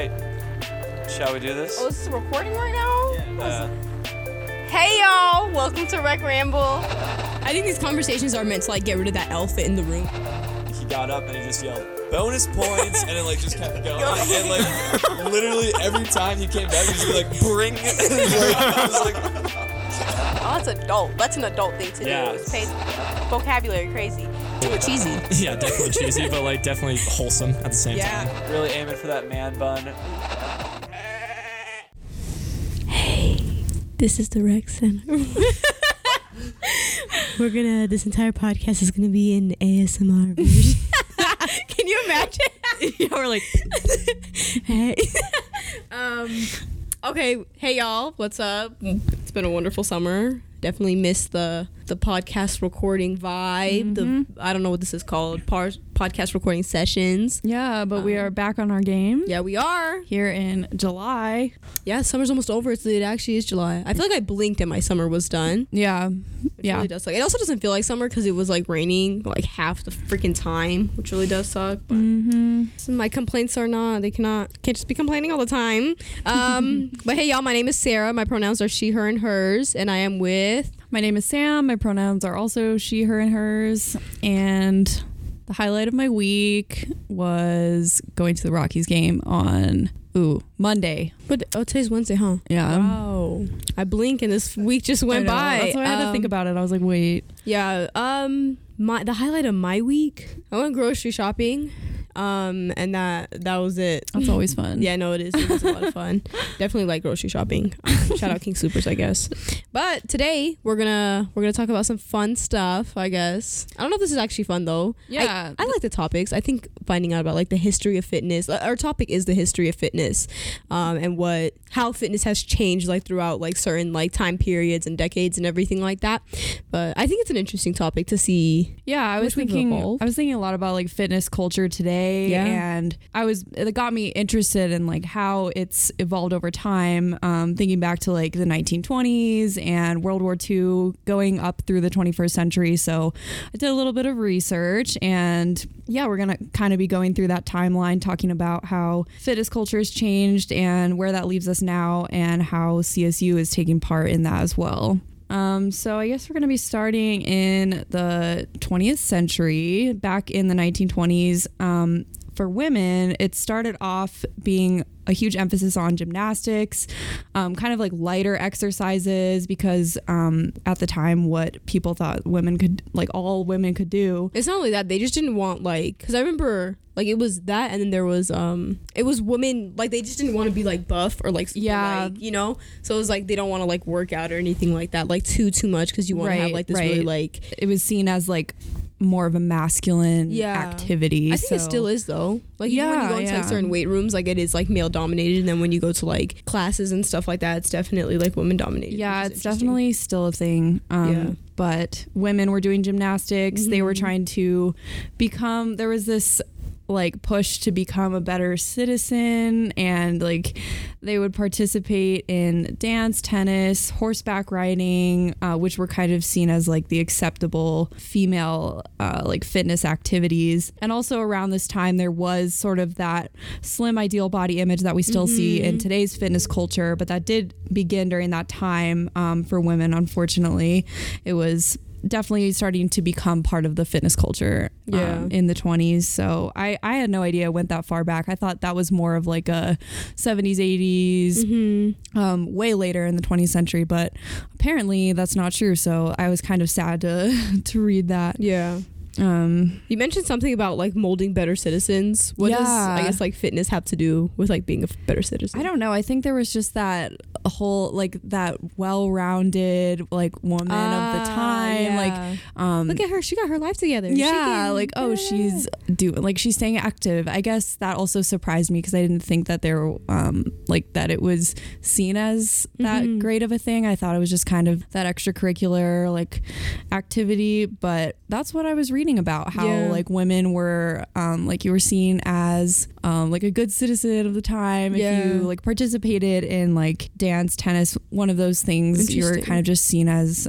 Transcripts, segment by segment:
Alright, shall we do this? Oh, this is recording right now? Yeah. Hey y'all, welcome to Rec Ramble. I think these conversations are meant to like get rid of that elephant in the room. He got up and he just yelled, bonus points, and it like just kept going. And like literally every time he came back, he was like, bring it. I was like, oh, that's adult. That's an adult thing to do. It's paid vocabulary crazy. Do it cheesy. Yeah, definitely cheesy, but like definitely wholesome at the same time. Really aiming for that man bun. Hey, this is the Rec Center. This entire podcast is gonna be in ASMR version. Can you imagine? Yeah, we're like, hey. Okay, hey y'all, what's up? It's been a wonderful summer. Definitely miss the podcast recording vibe. Mm-hmm. I don't know what this is called. Podcast recording sessions. Yeah, but we are back on our game. Yeah, we are. Here in July. Yeah, summer's almost over. It actually is July. I feel like I blinked and my summer was done. Yeah. It really does suck. It also doesn't feel like summer because it was like raining like half the freaking time, which really does suck. But so my complaints are not. They can't just be complaining all the time. But hey, y'all, my name is Sarah. My pronouns are she, her, and hers, and I am with. My name is Sam. My pronouns are also she, her, and hers. And the highlight of my week was going to the Rockies game on. Ooh, Monday. But today's Wednesday, huh? Yeah. Wow. I blink and this week just went by. That's why I had to think about it. I was like, wait. Yeah. The highlight of my week, I went grocery shopping. And that was it. That's always fun. Yeah, no, it is. It was a lot of fun. Definitely like grocery shopping. Shout out King Soopers, I guess. But today we're gonna talk about some fun stuff, I guess. I don't know if this is actually fun though. Yeah, I like the topics. I think finding out about like the history of fitness. Our topic is the history of fitness, and how fitness has changed like throughout like certain like time periods and decades and everything like that. But I think it's an interesting topic to see. Yeah, I was thinking a lot about like fitness culture today. Yeah. And it got me interested in like how it's evolved over time, thinking back to like the 1920s and World War II going up through the 21st century. So I did a little bit of research, and yeah, we're going to kind of be going through that timeline, talking about how fitness culture has changed and where that leaves us now and how CSU is taking part in that as well. So I guess we're going to be starting in the 20th century, back in the 1920s. For women, it started off being a huge emphasis on gymnastics, kind of like lighter exercises, because at the time what people thought women could, like all women could do. It's not only that, they just didn't want like, because I remember like it was that, and then there was it was women, like they just didn't want to be like buff or like super light, you know? So it was like they don't want to like work out or anything like that, like too much, because you want to have like this really like. It was seen as like more of a masculine activity. I think it still is though. Like even when you go into like certain weight rooms, like it is like male dominated, and then when you go to like classes and stuff like that, it's definitely like women dominated. Yeah, it's definitely still a thing. But women were doing gymnastics. They were trying to become. There was this like push to become a better citizen, and like they would participate in dance, tennis, horseback riding, which were kind of seen as like the acceptable female like fitness activities. And also around this time there was sort of that slim ideal body image that we still see in today's fitness culture, but that did begin during that time. For women, unfortunately, it was definitely starting to become part of the fitness culture in the 20s. So I had no idea it went that far back. I thought that was more of like a 70s, 80s, way later in the 20th century, but apparently that's not true. So I was kind of sad to read that. Yeah. You mentioned something about like molding better citizens. What does, I guess, like fitness have to do with like being a better citizen? I don't know. I think there was just that whole like that well-rounded like woman of the time. Yeah. Like look at her, she got her life together. Yeah, she's doing like she's staying active. I guess that also surprised me because I didn't think that there like that it was seen as that great of a thing. I thought it was just kind of that extracurricular like activity, but that's what I was reading about, how like women were like you were seen as like a good citizen of the time if you like participated in like dance, tennis, one of those things. You were kind of just seen as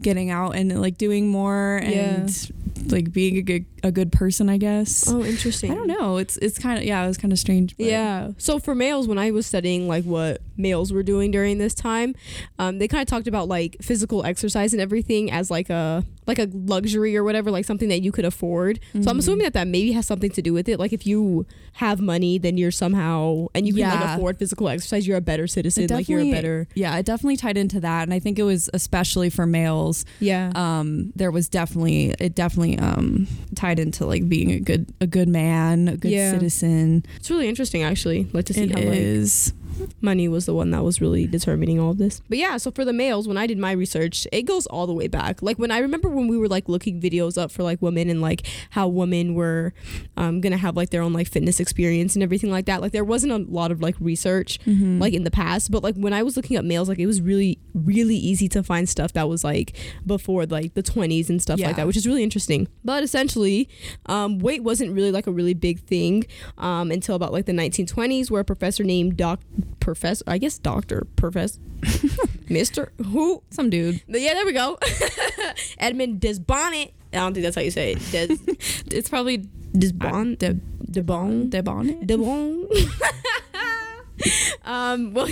getting out and like doing more and like being a good a good person, I guess. Oh, interesting. I don't know. It's kind of, yeah, it was kind of strange. But. Yeah. So for males, when I was studying like what males were doing during this time, they kind of talked about like physical exercise and everything as like a luxury or whatever, like something that you could afford. Mm-hmm. So I'm assuming that maybe has something to do with it. Like if you have money, then you're somehow, and you can like afford physical exercise, you're a better citizen. Like you're a better. Yeah, it definitely tied into that. And I think it was especially for males. Yeah. There was definitely tied into like being a good man, a good citizen. It's really interesting actually. Like to see it how is. Money was the one that was really determining all of this. But yeah, so for the males, when I did my research, it goes all the way back. Like when I remember when we were like looking videos up for like women and like how women were gonna have like their own like fitness experience and everything like that. Like there wasn't a lot of like research like in the past, but like when I was looking up males, like it was really, really easy to find stuff that was like before like the 20s and stuff like that, which is really interesting. But essentially, weight wasn't really like a really big thing until about like the 1920s, where a professor named Edmund Desbonnet. I don't think that's how you say it. It's probably Desbonnet. Well,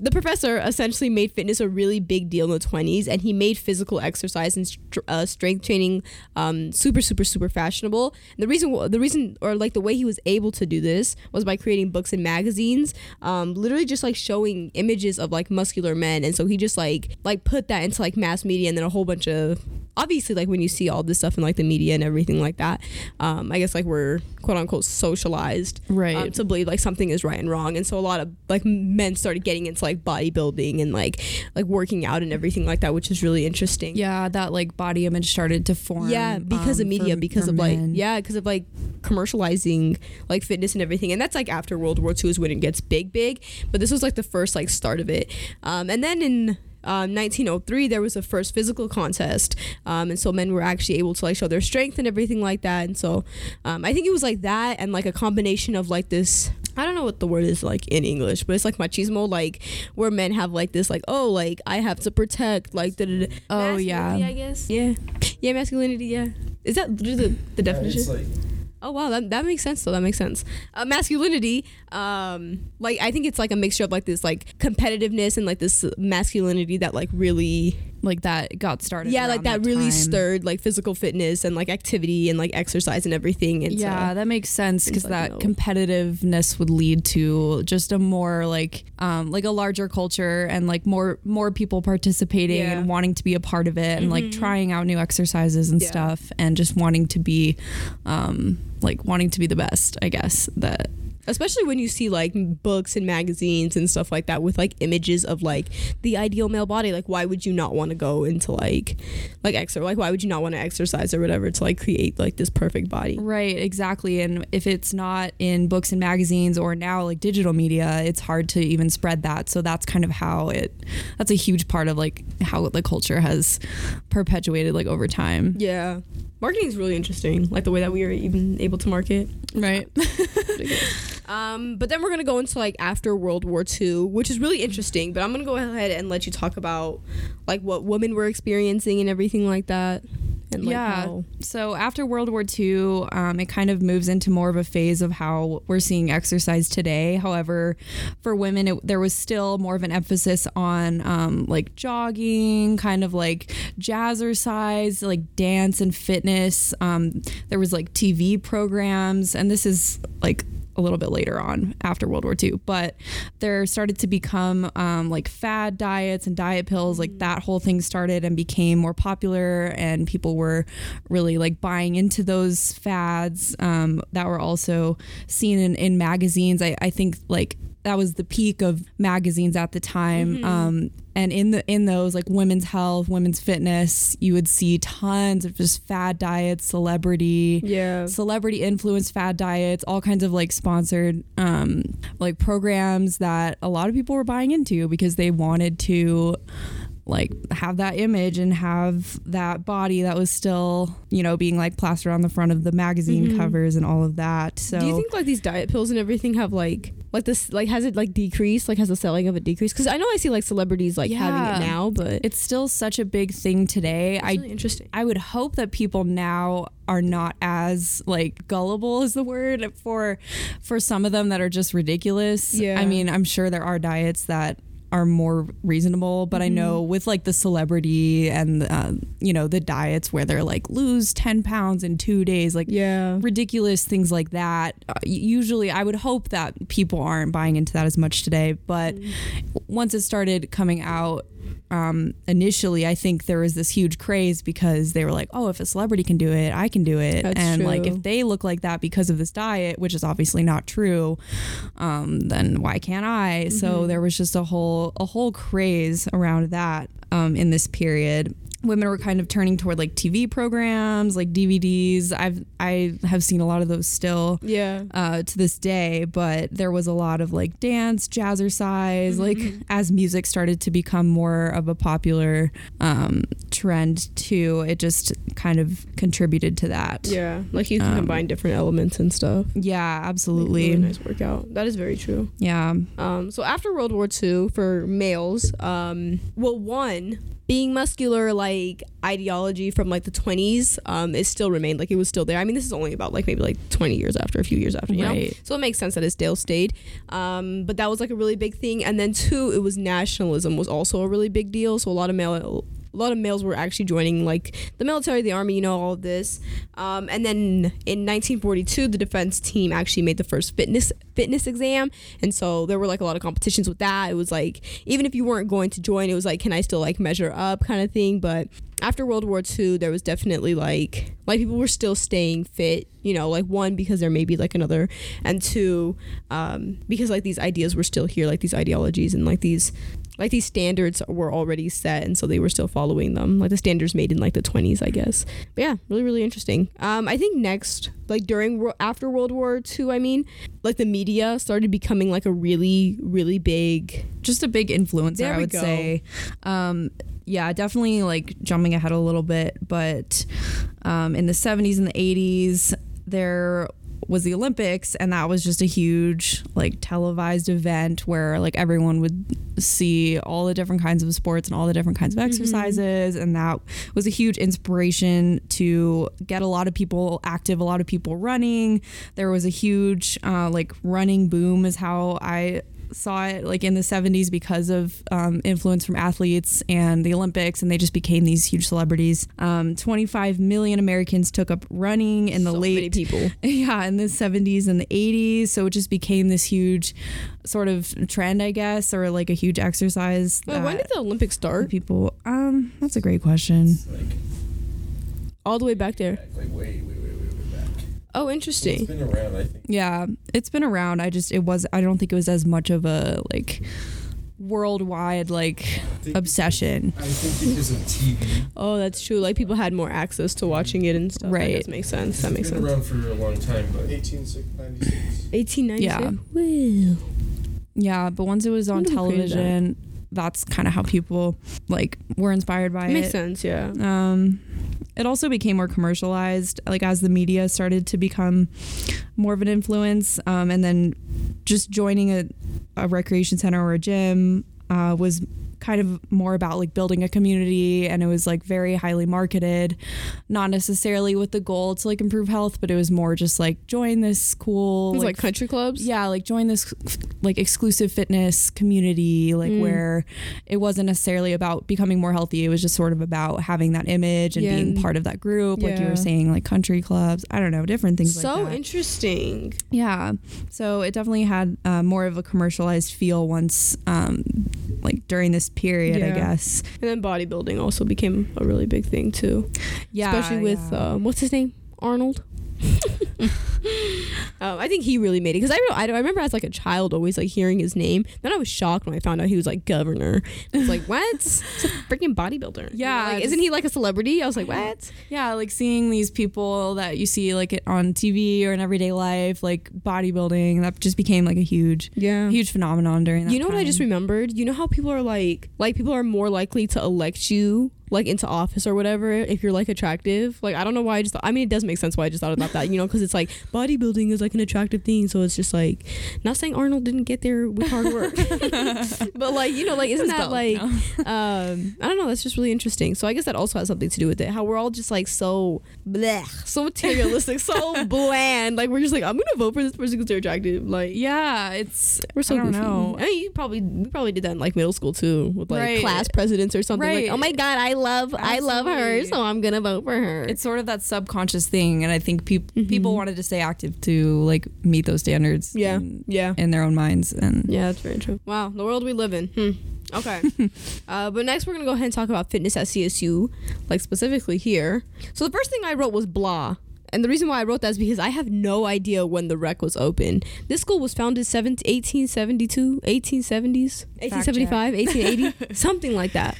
the professor essentially made fitness a really big deal in the 20s, and he made physical exercise and strength training super fashionable. And the reason or like the way he was able to do this was by creating books and magazines, literally just like showing images of like muscular men. And so he just like put that into like mass media, and then a whole bunch of, obviously, like when you see all this stuff in like the media and everything like that, I guess like we're quote unquote socialized, right, to believe like something is right and wrong. And so a lot of like men started getting into like bodybuilding and like working out and everything like that, which is really interesting. Yeah, that like body image started to form. Yeah, because of media, because of commercializing like fitness and everything. And that's like after World War II is when it gets big. But this was like the first like start of it. And then in 1903 there was the first physical contest, and so men were actually able to like show their strength and everything like that. And so I think it was like that and like a combination of like this, I don't know what the word is like in English, but it's like machismo, like where men have like this like, oh, like I have to protect like the I guess masculinity. Is that the definition? It's like, oh wow, that makes sense though. That makes sense. Masculinity, like I think it's like a mixture of like this like competitiveness and like this masculinity that like really like that got started. Yeah, like that really stirred like physical fitness and like activity and like exercise and everything. And yeah, so, that makes sense, because like, that competitiveness would lead to just a more like a larger culture and like more people participating and wanting to be a part of it and like trying out new exercises and stuff, and just wanting to be the best, I guess. That especially when you see like books and magazines and stuff like that with like images of like the ideal male body, like why would you not want to go into why would you not want to exercise or whatever to like create like this perfect body? Right, exactly. And if it's not in books and magazines or now like digital media, it's hard to even spread that. So that's kind of how that's a huge part of like how the culture has perpetuated like over time. Yeah. Marketing is really interesting, like the way that we are even able to market. Right. But then we're going to go into like after World War II, which is really interesting, but I'm going to go ahead and let you talk about like what women were experiencing and everything like that. And like how. So after World War II, it kind of moves into more of a phase of how we're seeing exercise today. However, for women, there was still more of an emphasis on like jogging, kind of like jazzercise, like dance and fitness. There was like TV programs, and this is like a little bit later on after World War II, but there started to become like fad diets and diet pills, like that whole thing started and became more popular, and people were really like buying into those fads that were also seen in magazines. I think like that was the peak of magazines at the time. And in those like women's health, women's fitness, you would see tons of just fad diets, celebrity influenced fad diets, all kinds of like sponsored like programs that a lot of people were buying into because they wanted to like have that image and have that body that was still, you know, being like plastered on the front of the magazine mm-hmm. covers and all of that. So do you think like these diet pills and everything have like this, like has it like decreased, like has the selling of it decreased? Because I know I see like celebrities like having it now, but it's still such a big thing today. That's really interesting. I would hope that people now are not as like gullible is the word for some of them that are just ridiculous. Yeah. I mean, I'm sure there are diets that are more reasonable, but mm-hmm. I know with like the celebrity and you know, the diets where they're like lose 10 pounds in 2 days, like ridiculous things like that, usually I would hope that people aren't buying into that as much today, but once it started coming out initially, I think there was this huge craze because they were like, oh, if a celebrity can do it, I can do it. That's and true. Like if they look like that because of this diet, which is obviously not true, then why can't I? Mm-hmm. So there was just a whole craze around that in this period. Women were kind of turning toward like TV programs, like DVDs. I have seen a lot of those still to this day, but there was a lot of like dance, jazzercise, mm-hmm. like as music started to become more of a popular trend too, it just kind of contributed to that. Yeah, like you can combine different elements and stuff. Yeah, absolutely. Really nice workout. That is very true. Yeah. So after World War II for males, being muscular, like, ideology from, like, the 20s, it still remained, like, it was still there. I mean, this is only about, like, maybe, like, a few years after, you know? So it makes sense that it still stayed. But that was, like, a really big thing. And then, two, it was nationalism was also a really big deal. So a lot of males were actually joining, like, the military, the army, you know, all of this. And then in 1942, the defense team actually made the first fitness exam. And so there were, like, a lot of competitions with that. It was, like, even if you weren't going to join, it was, like, can I still, like, measure up kind of thing. But after World War II, there was definitely, like, people were still staying fit, you know, like, one, because there may be, like, another, and two, because, like, these ideas were still here, like, these ideologies and, like, these standards were already set, and so they were still following them, like the standards made in like the 20s, I guess. But yeah, really, really interesting. I think next, like after World War II, I mean, like the media started becoming like a really, really big, just a big influencer, I would say. Yeah, definitely like jumping ahead a little bit, but in the 70s and the 80s, there was the Olympics, and that was just a huge like televised event where like everyone would see all the different kinds of sports and all the different kinds of exercises, mm-hmm. and that was a huge inspiration to get a lot of people active, a lot of people running. There was a huge like running boom is how I saw it, like in the 70s, because of influence from athletes and the Olympics, and they just became these huge celebrities. 25 million Americans took up running in the in the 70s and the 80s, so it just became this huge sort of trend, I guess, or like a huge exercise. Wait, when did the Olympics start? People, that's a great question. Like, all the way back there. Like way back. Oh, interesting. It's been around, I think. Yeah, it's been around. I don't think it was as much of a like worldwide like obsession. I think because of TV. Oh, that's true. Like people had more access to watching it and stuff. Right. That makes sense. That makes sense. It's been around for a long time, but 1896. 1896. Wow. Yeah, but once it was on television, that's kind of how people like were inspired by it. Makes sense, yeah. It also became more commercialized, like as the media started to become more of an influence, and then just joining a recreation center or a gym was kind of more about like building a community, and it was like very highly marketed, not necessarily with the goal to like improve health, but it was more just like join this cool like country clubs, like join this like exclusive fitness community, like where it wasn't necessarily about becoming more healthy, it was just sort of about having that image and being part of that group, like you were saying, like country clubs, I don't know, different things so like that. So interesting. Yeah, so it definitely had more of a commercialized feel once like during this period, I guess. And then bodybuilding also became a really big thing too, especially with what's his name, Arnold. I think he really made it, because I remember as like a child always like hearing his name. Then I was shocked when I found out he was like governor. I was like, what? It's a freaking bodybuilder. Yeah, like, isn't he like a celebrity? I was like, what? Yeah, like seeing these people that you see like on TV or in everyday life, like bodybuilding, that just became like a huge phenomenon during that. You know time. What I just remembered? You know how people are like people are more likely to elect you like into office or whatever if you're like attractive. Like I don't know why I just thought, I mean it does make sense why I just thought about that, you know, because it's like bodybuilding is like an attractive thing, so it's just like, not saying Arnold didn't get there with hard work but like, you know, like isn't that like I don't know, that's just really interesting. So I guess that also has something to do with it, how we're all just like so bleh, so materialistic, so bland, like we're just like, I'm gonna vote for this person because they're attractive. Like yeah, it's we're so goofy. I mean we probably did that in like middle school too with like class presidents or something, like oh my god, I love her, so I'm gonna vote for her. It's sort of that subconscious thing, and I think people wanted to stay active to like meet those standards. Yeah, in their own minds. And yeah, that's very true. Wow, the world we live in. Okay. But next we're gonna go ahead and talk about fitness at CSU, like specifically here. So the first thing I wrote was blah. And the reason why I wrote that is because I have no idea when the Rec was open. This school was founded 1872, 1870s, 1875, 1880, something like that.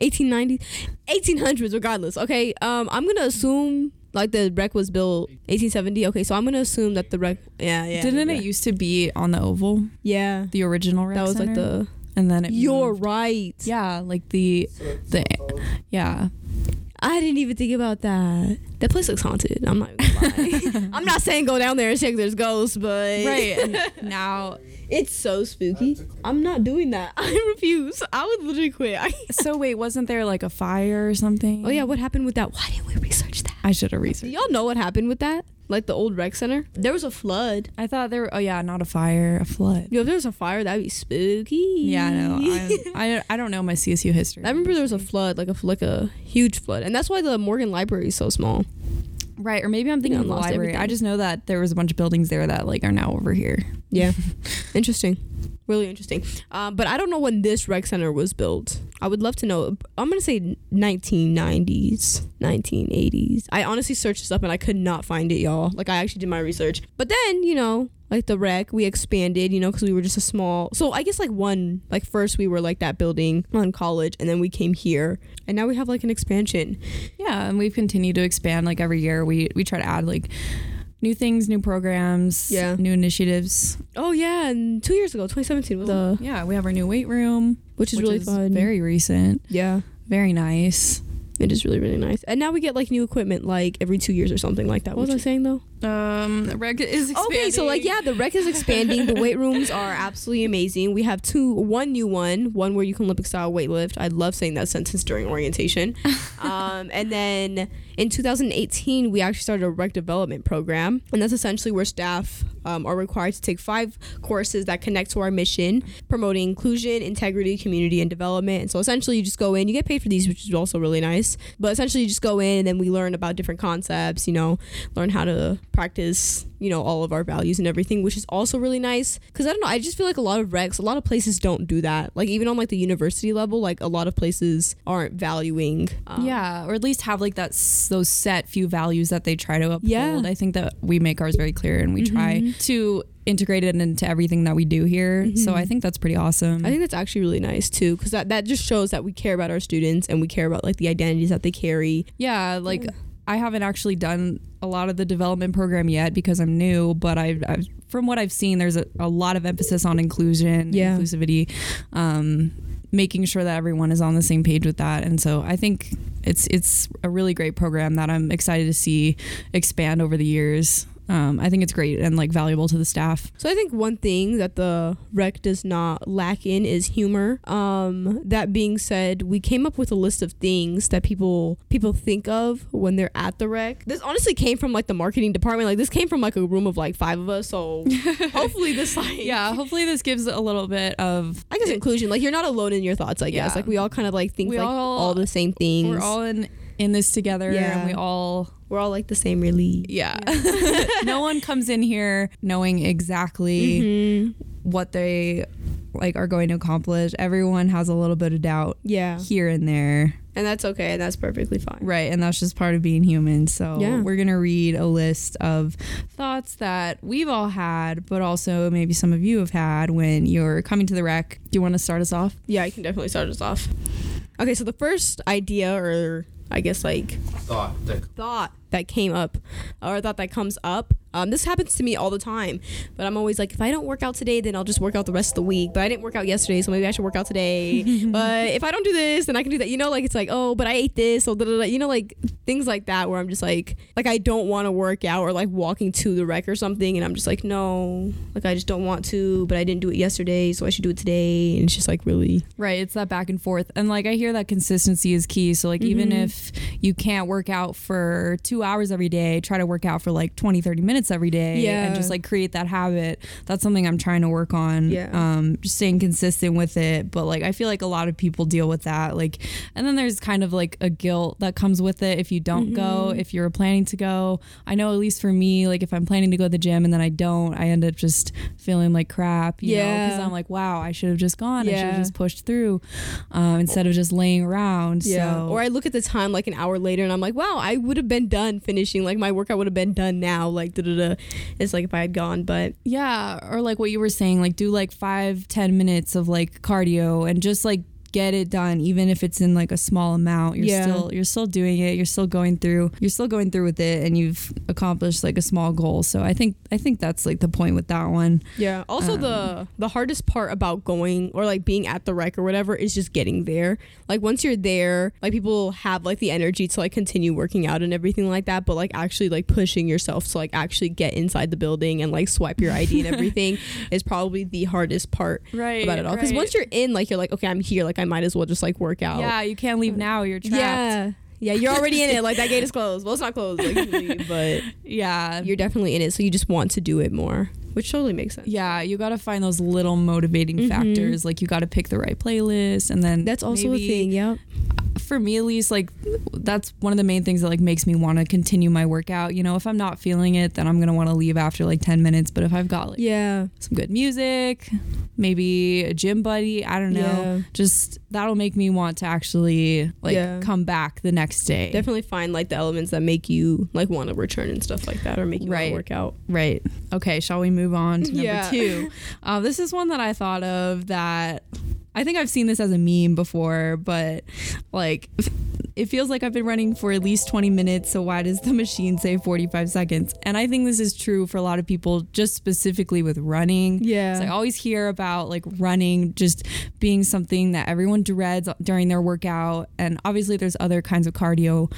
1890s, 1800s, regardless. Okay, I'm gonna assume like the Rec was built 1870. Okay, so I'm gonna assume that the Rec, didn't it used to be on the Oval? Yeah, the original Rec. That was Center. Like the, and then it. You're moved. Right. Yeah, like the yeah. I didn't even think about that. That place looks haunted. I'm not even gonna lie. I'm not saying go down there and check there's ghosts, but right now it's so spooky. I'm not doing that. I refuse. I would literally quit. So wait, wasn't there like a fire or something? Oh yeah, what happened with that? Why didn't we research that? I should have researched. Do y'all know what happened with that? Like the old Rec Center? There was a flood. I thought there were, not a fire, a flood. Yo, if there was a fire, that'd be spooky. Yeah, I know. I don't know my CSU history. I remember there was a flood, like a huge flood. And that's why the Morgan Library is so small. Right, or maybe I'm thinking of the library. Everything. I just know that there was a bunch of buildings there that like are now over here. Yeah. Interesting. Really interesting. But I don't know when this Rec Center was built. I would love to know. I'm going to say 1990s, 1980s. I honestly searched this up and I could not find it, y'all. Like, I actually did my research. But then, you know, like the Rec, we expanded, you know, because we were just a small. So I guess like first we were like that building on College, and then we came here, and now we have like an expansion. Yeah, and we've continued to expand. Like every year we try to add like new things, new programs, new initiatives. Oh yeah, and 2 years ago, 2017 was we have our new weight room, which is really fun. Very recent. Yeah. Very nice. It is really, really nice. And now we get like new equipment like every 2 years or something like that. What was I saying though? The Rec is expanding. Okay, so like the Rec is expanding. The weight rooms are absolutely amazing. We have one new one where you can Olympic style weightlift. I love saying that sentence during orientation. And then in 2018 we actually started a Rec development program, and that's essentially where staff are required to take 5 courses that connect to our mission, promoting inclusion, integrity, community, and development. And so essentially you just go in, you get paid for these, which is also really nice, but essentially you just go in and then we learn about different concepts, you know, learn how to practice, you know, all of our values and everything, which is also really nice. Because I don't know, I just feel like a lot of places don't do that. Like even on like the university level, like a lot of places aren't valuing or at least have like those set few values that they try to uphold. Yeah. I think that we make ours very clear, and we try to integrate it into everything that we do here. So I think that's pretty awesome. I think that's actually really nice too, because that just shows that we care about our students and we care about like the identities that they carry. I haven't actually done a lot of the development program yet because I'm new, but I've from what I've seen, there's a lot of emphasis on inclusion, inclusivity, making sure that everyone is on the same page with that. And so I think it's a really great program that I'm excited to see expand over the years. I think it's great and like valuable to the staff. So I think one thing that the Rec does not lack in is humor. That being said, we came up with a list of things that people think of when they're at the Rec. This honestly came from like the marketing department. Like this came from like a room of like 5 of us. So hopefully this hopefully this gives a little bit of, I guess, inclusion. Like you're not alone in your thoughts, I guess. Like we all kind of like think all the same things. We're all in this together, and we're all like the same, really. No one comes in here knowing exactly what they like are going to accomplish. Everyone has a little bit of doubt here and there. And that's okay. And that's perfectly fine. Right. And that's just part of being human. So we're going to read a list of thoughts that we've all had, but also maybe some of you have had when you're coming to the rec. Do you want to start us off? Yeah, I can definitely start us off. Okay. So the first idea or I guess like thought that came up or thought that comes up. This happens to me all the time, but I'm always like, if I don't work out today, then I'll just work out the rest of the week. But I didn't work out yesterday, so maybe I should work out today. But if I don't do this, then I can do that. You know, like it's like, oh, but I ate this. So you know, like things like that where I'm just like I don't want to work out or like walking to the rec or something. And I'm just like, no, like I just don't want to, but I didn't do it yesterday, so I should do it today. And it's just like really. Right. It's that back and forth. And like I hear that consistency is key. So like even if you can't work out for 2 hours every day, try to work out for like 20, 30 minutes every day and just like create that habit. That's something I'm trying to work on, just staying consistent with it. But like I feel like a lot of people deal with that, like, and then there's kind of like a guilt that comes with it if you don't go, if you're planning to go. I know at least for me, like if I'm planning to go to the gym and then I don't, I end up just feeling like crap, you know, because I'm like, wow, I should have just gone, I should have just pushed through instead of just laying around. So or I look at the time like an hour later and I'm like, wow, I would have been done finishing, like my workout would have been done now, like it's like if I had gone. But or like what you were saying, like do like 5-10 minutes of like cardio and just like get it done, even if it's in like a small amount. You're still doing it, you're still going through with it, and you've accomplished like a small goal. So I think that's like the point with that one. Also the hardest part about going or like being at the rec or whatever is just getting there. Like once you're there, like people have like the energy to like continue working out and everything like that, but like actually like pushing yourself to like actually get inside the building and like swipe your ID and everything is probably the hardest part about it all, because once you're in, like you're like, okay, I'm here, like I might as well just like work out. You can't leave now, you're trapped. Yeah, you're already in it. Like that gate is closed. Well, it's not closed, like, leave, but you're definitely in it, so you just want to do it more, which totally makes sense. You gotta find those little motivating factors. Like you gotta pick the right playlist, and then that's also a thing. For me at least, like that's one of the main things that like makes me want to continue my workout. You know, if I'm not feeling it, then I'm gonna want to leave after like 10 minutes. But if I've got like some good music, maybe a gym buddy, I don't know, just that'll make me want to actually like come back the next day. Definitely find like the elements that make you like want to return and stuff like that, or make you want to work out. Right. Okay, shall we move on to number two? This is one that I thought of that I think I've seen this as a meme before, but like it feels like I've been running for at least 20 minutes, so why does the machine say 45 seconds? And I think this is true for a lot of people, just specifically with running. So I always hear about like running just being something that everyone dreads during their workout. And obviously there's other kinds of cardio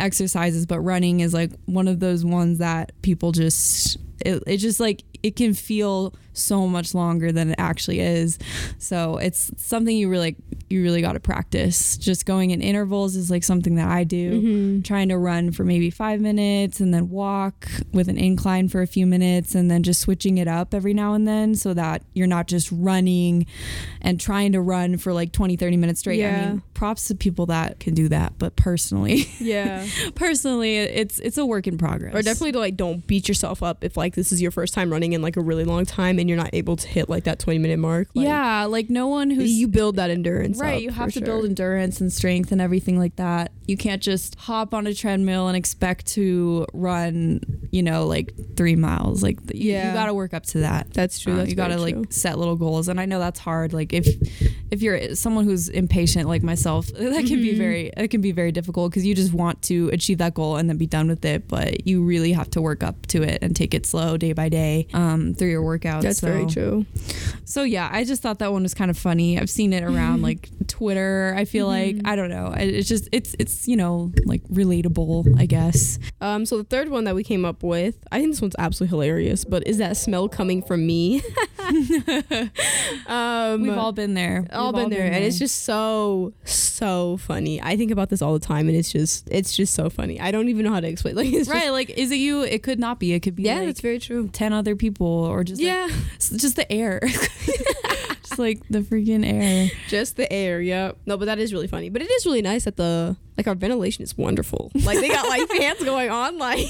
exercises, but running is like one of those ones that people just, it just like, it can feel so much longer than it actually is. So it's something you really got to practice. Just going in intervals is like something that I do, trying to run for maybe 5 minutes and then walk with an incline for a few minutes, and then just switching it up every now and then so that you're not just running and trying to run for like 20-30 minutes straight. I mean, props to people that can do that, but personally it's a work in progress. Or definitely to like don't beat yourself up if like this is your first time running in like a really long time and you're not able to hit like that 20-minute mark. Like, like no one who's, you build that endurance up, you have to build endurance and strength and everything like that. You can't just hop on a treadmill and expect to run, you know, like 3 miles. Like you gotta work up to that. That's true. That's, you gotta like set little goals, and I know that's hard. Like if you're someone who's impatient like myself, that can be very difficult, because you just want to achieve that goal and then be done with it, but you really have to work up to it and take it slow day by day through your workouts. That's very true. So I just thought that one was kind of funny. I've seen it around like Twitter, I feel like. I don't know, it's just it's you know, like relatable, I guess. So the third one that we came up with, I think this one's absolutely hilarious, but is that smell coming from me? We've all been there. And it's just so funny. I think about this all the time, and it's just so funny. I don't even know how to explain. Like it's right, just, like is it you? It could not be. It could be. Yeah, like, that's very true. 10 other people, or just the air. Just like the freaking air. Just the air, yep. No, but that is really funny. But it is really nice that the, like, our ventilation is wonderful. Like, they got, like, fans going on, like,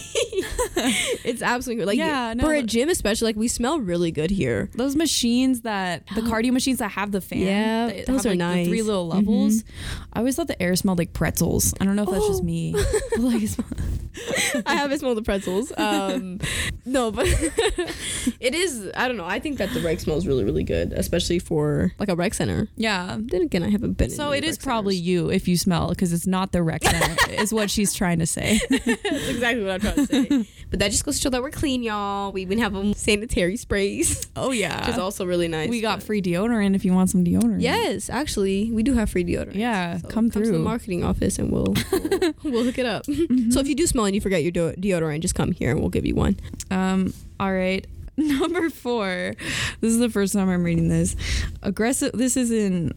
it's absolutely, like, yeah, no, for a gym especially, like, we smell really good here. Those machines that, the cardio machines that have the fan. Yeah, that those have, are like, nice. The 3 little levels. Mm-hmm. I always thought the air smelled like pretzels. I don't know if that's just me. But, like, I haven't smelled the pretzels. No, but it is, I don't know. I think that the rec smells really, really good, especially for like a rec center. Yeah. Then again, I haven't been. So it is probably centers. You if you smell, because it's not the rec center is what she's trying to say. That's exactly what I'm trying to say. But that just goes to show that we're clean, y'all. We even have sanitary sprays. Oh, yeah. Which is also really nice. We got free deodorant if you want some deodorant. Yes, actually, we do have free deodorant. Yeah, so come to the marketing office and we'll hook it up. Mm-hmm. So if you do smell and you forget your deodorant, just come here and we'll give you one. All right. Number 4. This is the first time I'm reading this. Aggressive. This is in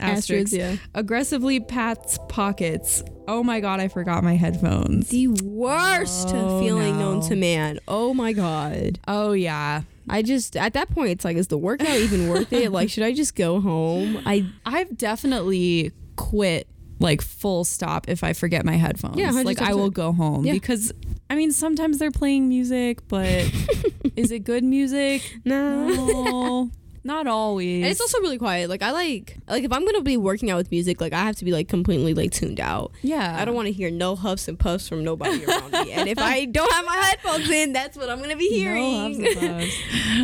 asterisks. Yeah. Aggressively pats pockets. Oh my God, I forgot my headphones. The worst feeling known to man. Oh my God. Oh yeah. I just, at that point, it's like, is the workout even worth it? Like, should I just go home? I've definitely quit, like, full stop if I forget my headphones. Yeah, 100%. Like, I will go home because, I mean, sometimes they're playing music, but is it good music? No. Not always. And it's also really quiet. Like, I like if I'm going to be working out with music, like, I have to be, like, completely, like, tuned out. Yeah. I don't want to hear no huffs and puffs from nobody around me. And if I don't have my headphones in, that's what I'm going to be hearing. No huffs and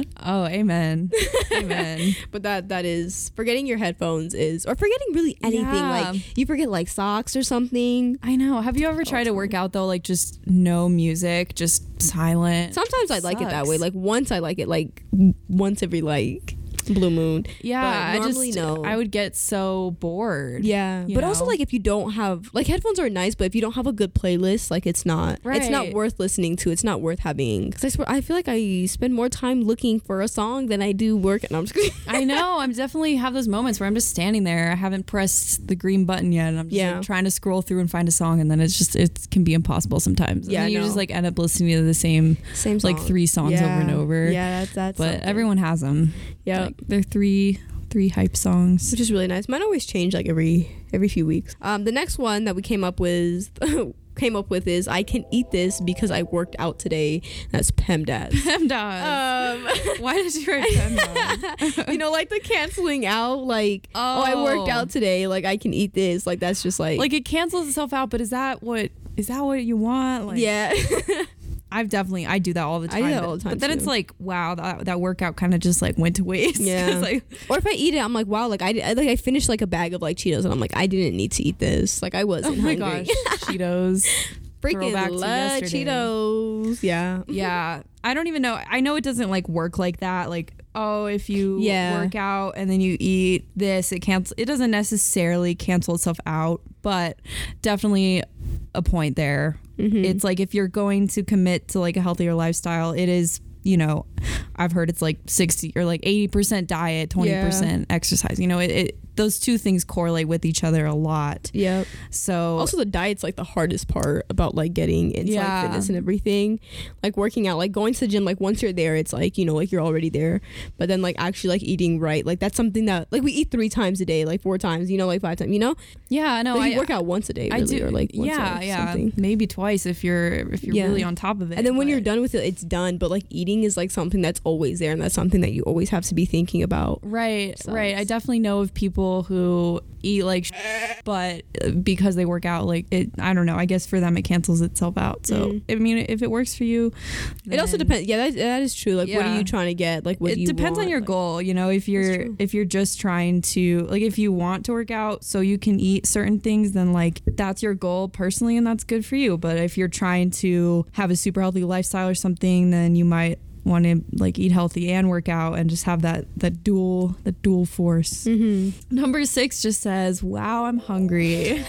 puffs. Oh, amen. Amen. But that is, forgetting your headphones is, or forgetting really anything. Yeah. Like, you forget, like, socks or something. I know. Have you ever tried to work out, though, like, just no music, just silent? Sometimes I like it that way. Like, once I like it, like, once every, like, blue moon. Yeah, but normally, I would get so bored. Yeah, but also, like, if you don't have, like, headphones are nice, but if you don't have a good playlist, like, it's not worth listening to. It's not worth having, because I swear, I feel like I spend more time looking for a song than I do work. And I'm just kidding. I know, I'm definitely have those moments where I'm just standing there, I haven't pressed the green button yet, and I'm just like, trying to scroll through and find a song, and then it's just, it can be impossible sometimes. And then you just, like, end up listening to the same song. Like 3 songs over and over. Yeah, that's but something. Everyone has them. Yeah. Like, they're three hype songs, which is really nice. Mine always change, like, every few weeks. The next one that we came up with is, I can eat this because I worked out today. That's PEMDAS. PEMDAS. Why did you write PEMDAS? You know, like, the canceling out, like, oh, I worked out today, like, I can eat this. Like, that's just like it cancels itself out. But is that what you want? Like, yeah. I do that all the time. But then it's like, wow, that workout kind of just, like, went to waste. Yeah. Like, or if I eat it, I'm like, wow, like, I finished, like, a bag of, like, Cheetos, and I'm like, I didn't need to eat this. Like, I wasn't hungry. Oh my gosh, Cheetos. Freaking love Cheetos. Yeah. Yeah. I don't even know. I know it doesn't, like, work like that. Like, oh, if you work out and then you eat this, it doesn't necessarily cancel itself out, but definitely a point there. Mm-hmm. It's like, if you're going to commit to, like, a healthier lifestyle, it is, you know, I've heard it's like 60 or like 80% diet, 20% exercise. You know, those 2 things correlate with each other a lot. Yep. So also, the diet's, like, the hardest part about, like, getting into like, fitness and everything. Like, working out, like, going to the gym, like, once you're there, it's like, you know, like, you're already there. But then, like, actually, like, eating right, like, that's something that, like, we eat 3 times a day, like 4 times, you know, like 5 times, you know. Yeah, no, I work out once a day, really, I do, or like once something. Maybe twice if you're really on top of it. And then when you're done with it, it's done. But, like, eating is, like, something that's always there, and that's something that you always have to be thinking about. Right, so, right. I definitely know of people who eat like but because they work out, like, it, I don't know, I guess for them it cancels itself out. So I mean, if it works for you, it also depends. That is true. Like, what are you trying to get? Like, what it do you depends want? On your, like, goal, you know. If you're just trying to, like, if you want to work out so you can eat certain things, then, like, that's your goal personally, and that's good for you. But if you're trying to have a super healthy lifestyle or something, then you might want to, like, eat healthy and work out and just have that dual force. Mm-hmm. Number 6 just says, wow, I'm hungry.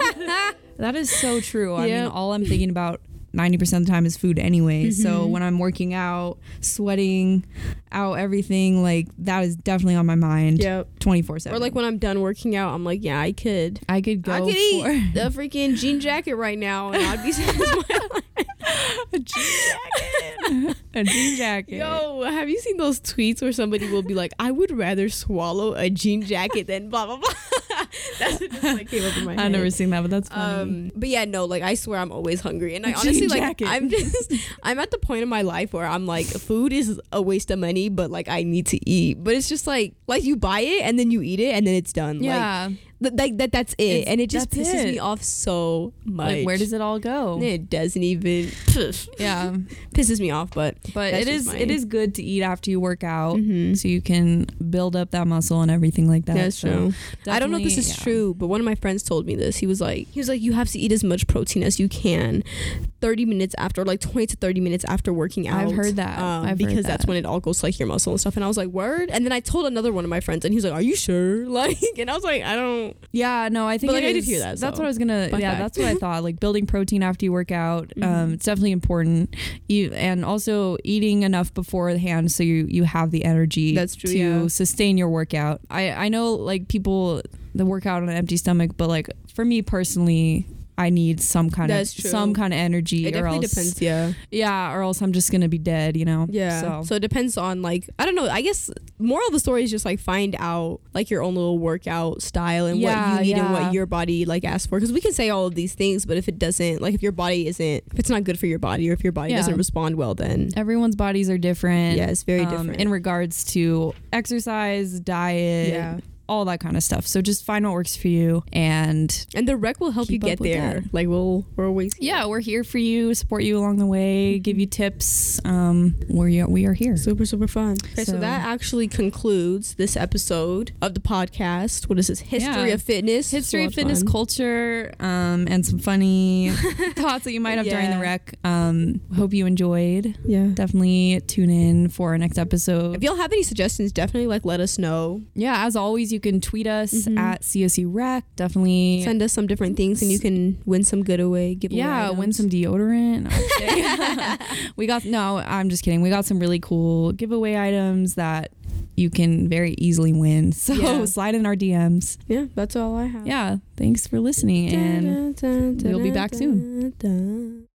That is so true. I mean, all I'm thinking about 90% of the time is food anyway. Mm-hmm. So when I'm working out, sweating out everything, like that is definitely on my mind. Yep. 24/7. Or like when I'm done working out, I'm like, yeah, I could eat the freaking jean jacket right now and I'd be satisfied. A jean jacket. Yo, have you seen those tweets where somebody will be like, I would rather swallow a jean jacket than blah blah blah? That's what just like came up in my head. I've never seen that, but that's funny. But yeah, no, like I swear I'm always hungry, and I honestly like I'm at the point in my life where I'm like, food is a waste of money, but like I need to eat. But it's just like you buy it and then you eat it and then it's done. Yeah. That's it, and it just pisses me off so much. Like, where does it all go? It doesn't even. Yeah, pisses me off. But it is good to eat after you work out, mm-hmm. so you can build up that muscle and everything like that. That's true. I don't know if this is true, but one of my friends told me this. He was like, you have to eat as much protein as you can, 20 to 30 minutes after working out. I've heard that because that's when it all goes to, like, your muscle and stuff. And I was like, word. And then I told another one of my friends, and he was like, are you sure? Like, and I was like, I don't. Yeah, no, I think I did hear that. That's what I was gonna. Yeah, that's what I thought. Like, building protein after you work out, mm-hmm. It's definitely important. And also eating enough beforehand, so you have the energy. That's true, to sustain your workout. I know, like, people that work out on an empty stomach, but like for me personally, I need some kind of energy. It definitely depends. Yeah, or else I'm just gonna be dead, you know. Yeah. So it depends on, like, I don't know. I guess moral of the story is just like find out like your own little workout style and what you need and what your body like asks for. Because we can say all of these things, but if it doesn't, like, if it's not good for your body, or if your body doesn't respond well, then everyone's bodies are different. Yeah, it's very different in regards to exercise, diet. Yeah. All that kind of stuff. So just find what works for you, and the rec will help you get there. Like, we're always here. Yeah, we're here for you, support you along the way, give you tips. We are here. Super, super fun. Okay, so that actually concludes this episode of the podcast. What is this? History of fitness, culture, and some funny thoughts that you might have during the rec. Hope you enjoyed. Yeah, definitely tune in for our next episode. If y'all have any suggestions, definitely like let us know. Yeah, as always, you can tweet us at CSU Rec. Definitely send us some different things, and you can win some giveaway. Yeah, items. Win some deodorant. I'm just kidding. We got some really cool giveaway items that you can very easily win. So slide in our DMs. Yeah, that's all I have. Yeah, thanks for listening, and we'll be back soon.